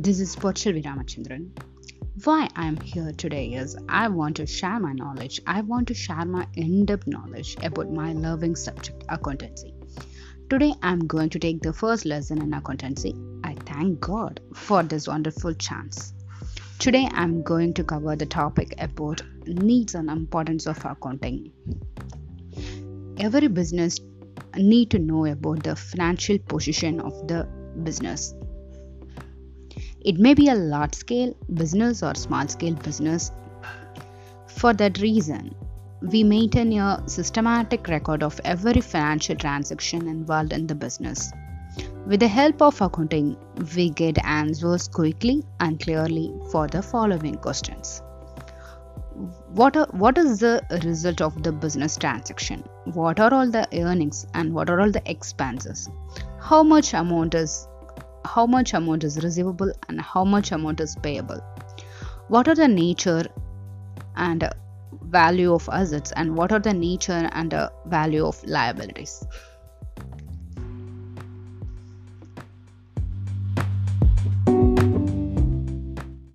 This is Prathibha Ramachandran. Why I am here today is I want to share my knowledge. I want to share my in-depth knowledge about my loving subject, accountancy. Today I am going to take the first lesson in accountancy. I thank God for this wonderful chance. Today I am going to cover the topic about needs and importance of accounting. Every business need to know about the financial position of the business. It may be a large-scale business or small-scale business. For that reason, we maintain a systematic record of every financial transaction involved in the business. With the help of accounting, we get answers quickly and clearly for the following questions. What is the result of the business transaction? What are all the earnings and what are all the expenses? How much amount is receivable and how much amount is payable? What are the nature and value of assets and what are the nature and value of liabilities?